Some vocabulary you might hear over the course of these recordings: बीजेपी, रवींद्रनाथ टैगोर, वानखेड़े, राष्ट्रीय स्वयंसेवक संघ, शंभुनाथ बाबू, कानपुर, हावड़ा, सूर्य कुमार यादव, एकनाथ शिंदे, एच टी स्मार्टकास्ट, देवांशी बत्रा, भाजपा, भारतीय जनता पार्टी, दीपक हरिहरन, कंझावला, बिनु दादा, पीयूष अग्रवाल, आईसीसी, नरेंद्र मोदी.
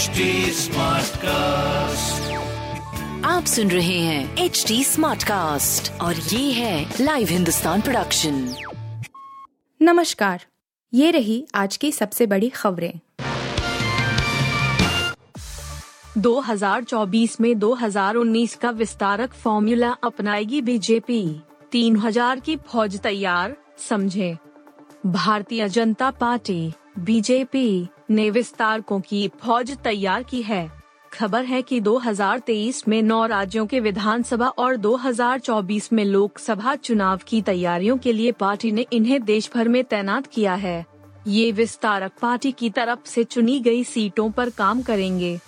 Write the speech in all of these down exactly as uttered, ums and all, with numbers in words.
H D smart cast, आप सुन रहे हैं एच डी स्मार्ट कास्ट और ये है लाइव हिंदुस्तान प्रोडक्शन। नमस्कार, ये रही आज की सबसे बड़ी खबरें। दो हज़ार चौबीस में दो हज़ार उन्नीस का विस्तारक फॉर्मूला अपनाएगी बीजेपी, तीन हज़ार की फौज तैयार, समझे। भारतीय जनता पार्टी बीजेपी ने विस्तारकों की फौज तैयार की है। खबर है कि दो हज़ार तेईस में नौ राज्यों के विधानसभा और दो हज़ार चौबीस में लोकसभा चुनाव की तैयारियों के लिए पार्टी ने इन्हें देश भर में तैनात किया है। ये विस्तारक पार्टी की तरफ से चुनी गई सीटों पर काम करेंगे।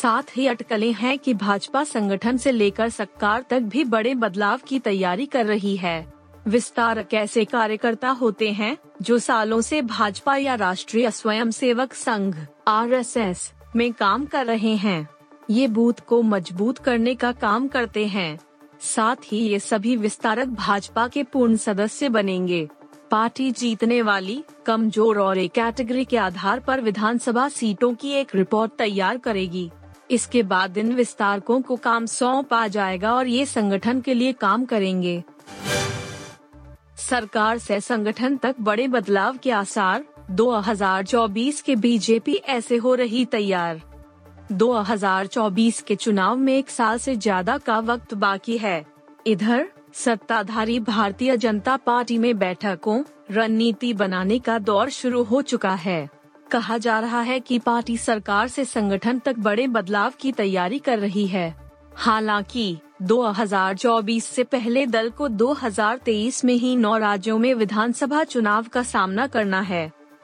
साथ ही अटकलें हैं कि भाजपा संगठन से लेकर सरकार तक भी बड़े बदलाव की तैयारी कर रही है। विस्तारक ऐसे कार्यकर्ता होते हैं जो सालों से भाजपा या राष्ट्रीय स्वयंसेवक संघ R S S में काम कर रहे हैं। ये बूथ को मजबूत करने का काम करते हैं। साथ ही ये सभी विस्तारक भाजपा के पूर्ण सदस्य बनेंगे। पार्टी जीतने वाली, कमजोर और एक कैटेगरी के आधार पर विधानसभा सीटों की एक रिपोर्ट तैयार करेगी। इसके बाद इन विस्तारकों को काम सौंपा जाएगा और ये संगठन के लिए काम करेंगे। सरकार से संगठन तक बड़े बदलाव के आसार, दो हज़ार चौबीस के बीजेपी ऐसे हो रही तैयार। दो हज़ार चौबीस के चुनाव में एक साल से ज्यादा का वक्त बाकी है। इधर सत्ताधारी भारतीय जनता पार्टी में बैठकों, रणनीति बनाने का दौर शुरू हो चुका है। कहा जा रहा है कि पार्टी सरकार से संगठन तक बड़े बदलाव की तैयारी कर रही है। हालांकि दो हज़ार चौबीस से पहले दल को दो हज़ार तेईस में ही नौ राज्यों में विधानसभा चुनाव का सामना करना है।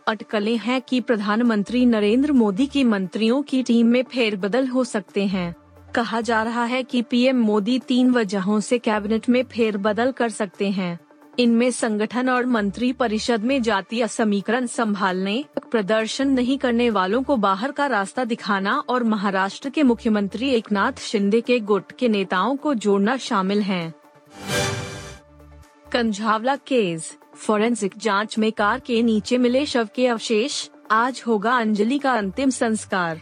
अटकलें हैं कि प्रधानमंत्री नरेंद्र मोदी की मंत्रियों की टीम में फेरबदल हो सकते हैं। कहा जा रहा है कि पीएम मोदी तीन वजहों से कैबिनेट में फेरबदल कर सकते हैं। इनमें संगठन और मंत्री परिषद में जातीय समीकरण संभालने, प्रदर्शन नहीं करने वालों को बाहर का रास्ता दिखाना और महाराष्ट्र के मुख्यमंत्री एकनाथ शिंदे के गुट के नेताओं को जोड़ना शामिल हैं। कंझावला केस, फोरेंसिक जांच में कार के नीचे मिले शव के अवशेष, आज होगा अंजलि का अंतिम संस्कार।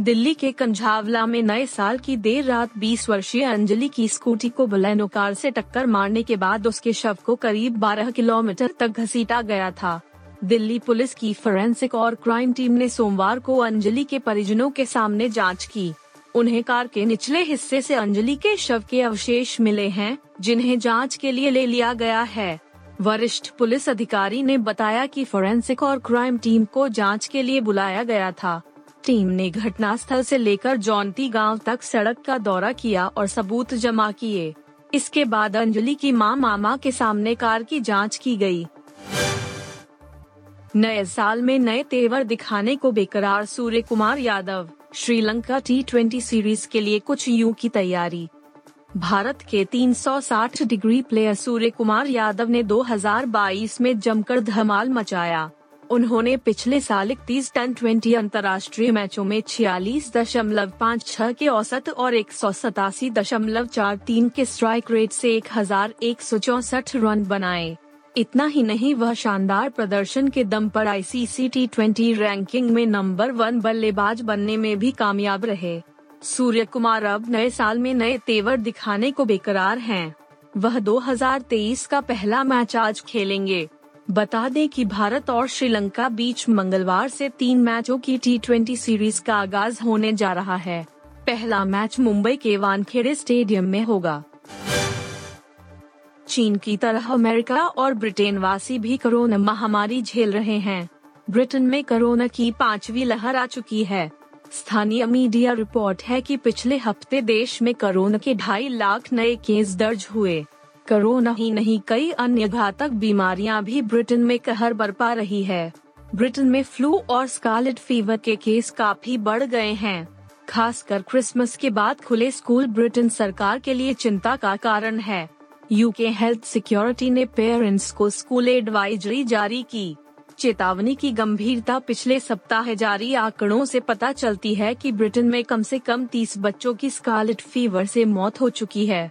दिल्ली के कंझावला में नए साल की देर रात बीस वर्षीय अंजलि की स्कूटी को बोलेरो कार से टक्कर मारने के बाद उसके शव को करीब बारह किलोमीटर तक घसीटा गया था। दिल्ली पुलिस की फोरेंसिक और क्राइम टीम ने सोमवार को अंजलि के परिजनों के सामने जांच की। उन्हें कार के निचले हिस्से से अंजलि के शव के अवशेष मिले हैं, जिन्हें जांच के लिए ले लिया गया है। वरिष्ठ पुलिस अधिकारी ने बताया कि फोरेंसिक और क्राइम टीम को जांच के लिए बुलाया गया था। टीम ने घटनास्थल से लेकर जौनती गांव तक सड़क का दौरा किया और सबूत जमा किए। इसके बाद अंजलि की मां मामा के सामने कार की जांच की गई। नए साल में नए तेवर दिखाने को बेकरार सूर्य कुमार यादव, Sri Lanka T twenty series के लिए कुछ यूं की तैयारी। भारत के तीन सौ साठ डिग्री प्लेयर सूर्य कुमार यादव ने दो हज़ार बाईस में जमकर धमाल मचाया। उन्होंने पिछले साल इकतीस टन ट्वेंटी अंतर्राष्ट्रीय मैचों में छियालीस दशमलव पाँच छह के औसत और एक सौ सतासी दशमलव चार तीन के स्ट्राइक रेट से एक हजार एक सौ चौसठ रन बनाए। इतना ही नहीं, वह शानदार प्रदर्शन के दम पर आईसीसी टी ट्वेंटी रैंकिंग में नंबर वन बल्लेबाज बनने में भी कामयाब रहे। सूर्य कुमार अब नए साल में नए तेवर दिखाने को बेकरार हैं। वह दो हज़ार तेईस का पहला मैच आज खेलेंगे। बता दें कि भारत और श्रीलंका बीच मंगलवार से तीन मैचों की टी ट्वेंटी सीरीज का आगाज होने जा रहा है। पहला मैच मुंबई के वानखेड़े स्टेडियम में होगा। चीन की तरह अमेरिका और ब्रिटेन वासी भी कोरोना महामारी झेल रहे हैं। ब्रिटेन में कोरोना की पांचवी लहर आ चुकी है। स्थानीय मीडिया रिपोर्ट है कि पिछले हफ्ते देश में कोरोना के ढाई लाख नए केस दर्ज हुए। कोरोना ही नहीं, कई अन्य घातक बीमारियां भी ब्रिटेन में कहर बरपा रही है। ब्रिटेन में फ्लू और स्कारलेट फीवर के केस काफी बढ़ गए हैं। खासकर क्रिसमस के बाद खुले स्कूल ब्रिटेन सरकार के लिए चिंता का कारण है। यूके हेल्थ सिक्योरिटी ने पेरेंट्स को स्कूल एडवाइजरी जारी की। चेतावनी की गंभीरता पिछले सप्ताह जारी आंकड़ों से पता चलती है कि ब्रिटेन में कम से कम तीस बच्चों की स्कारलेट फीवर से मौत हो चुकी है।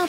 आप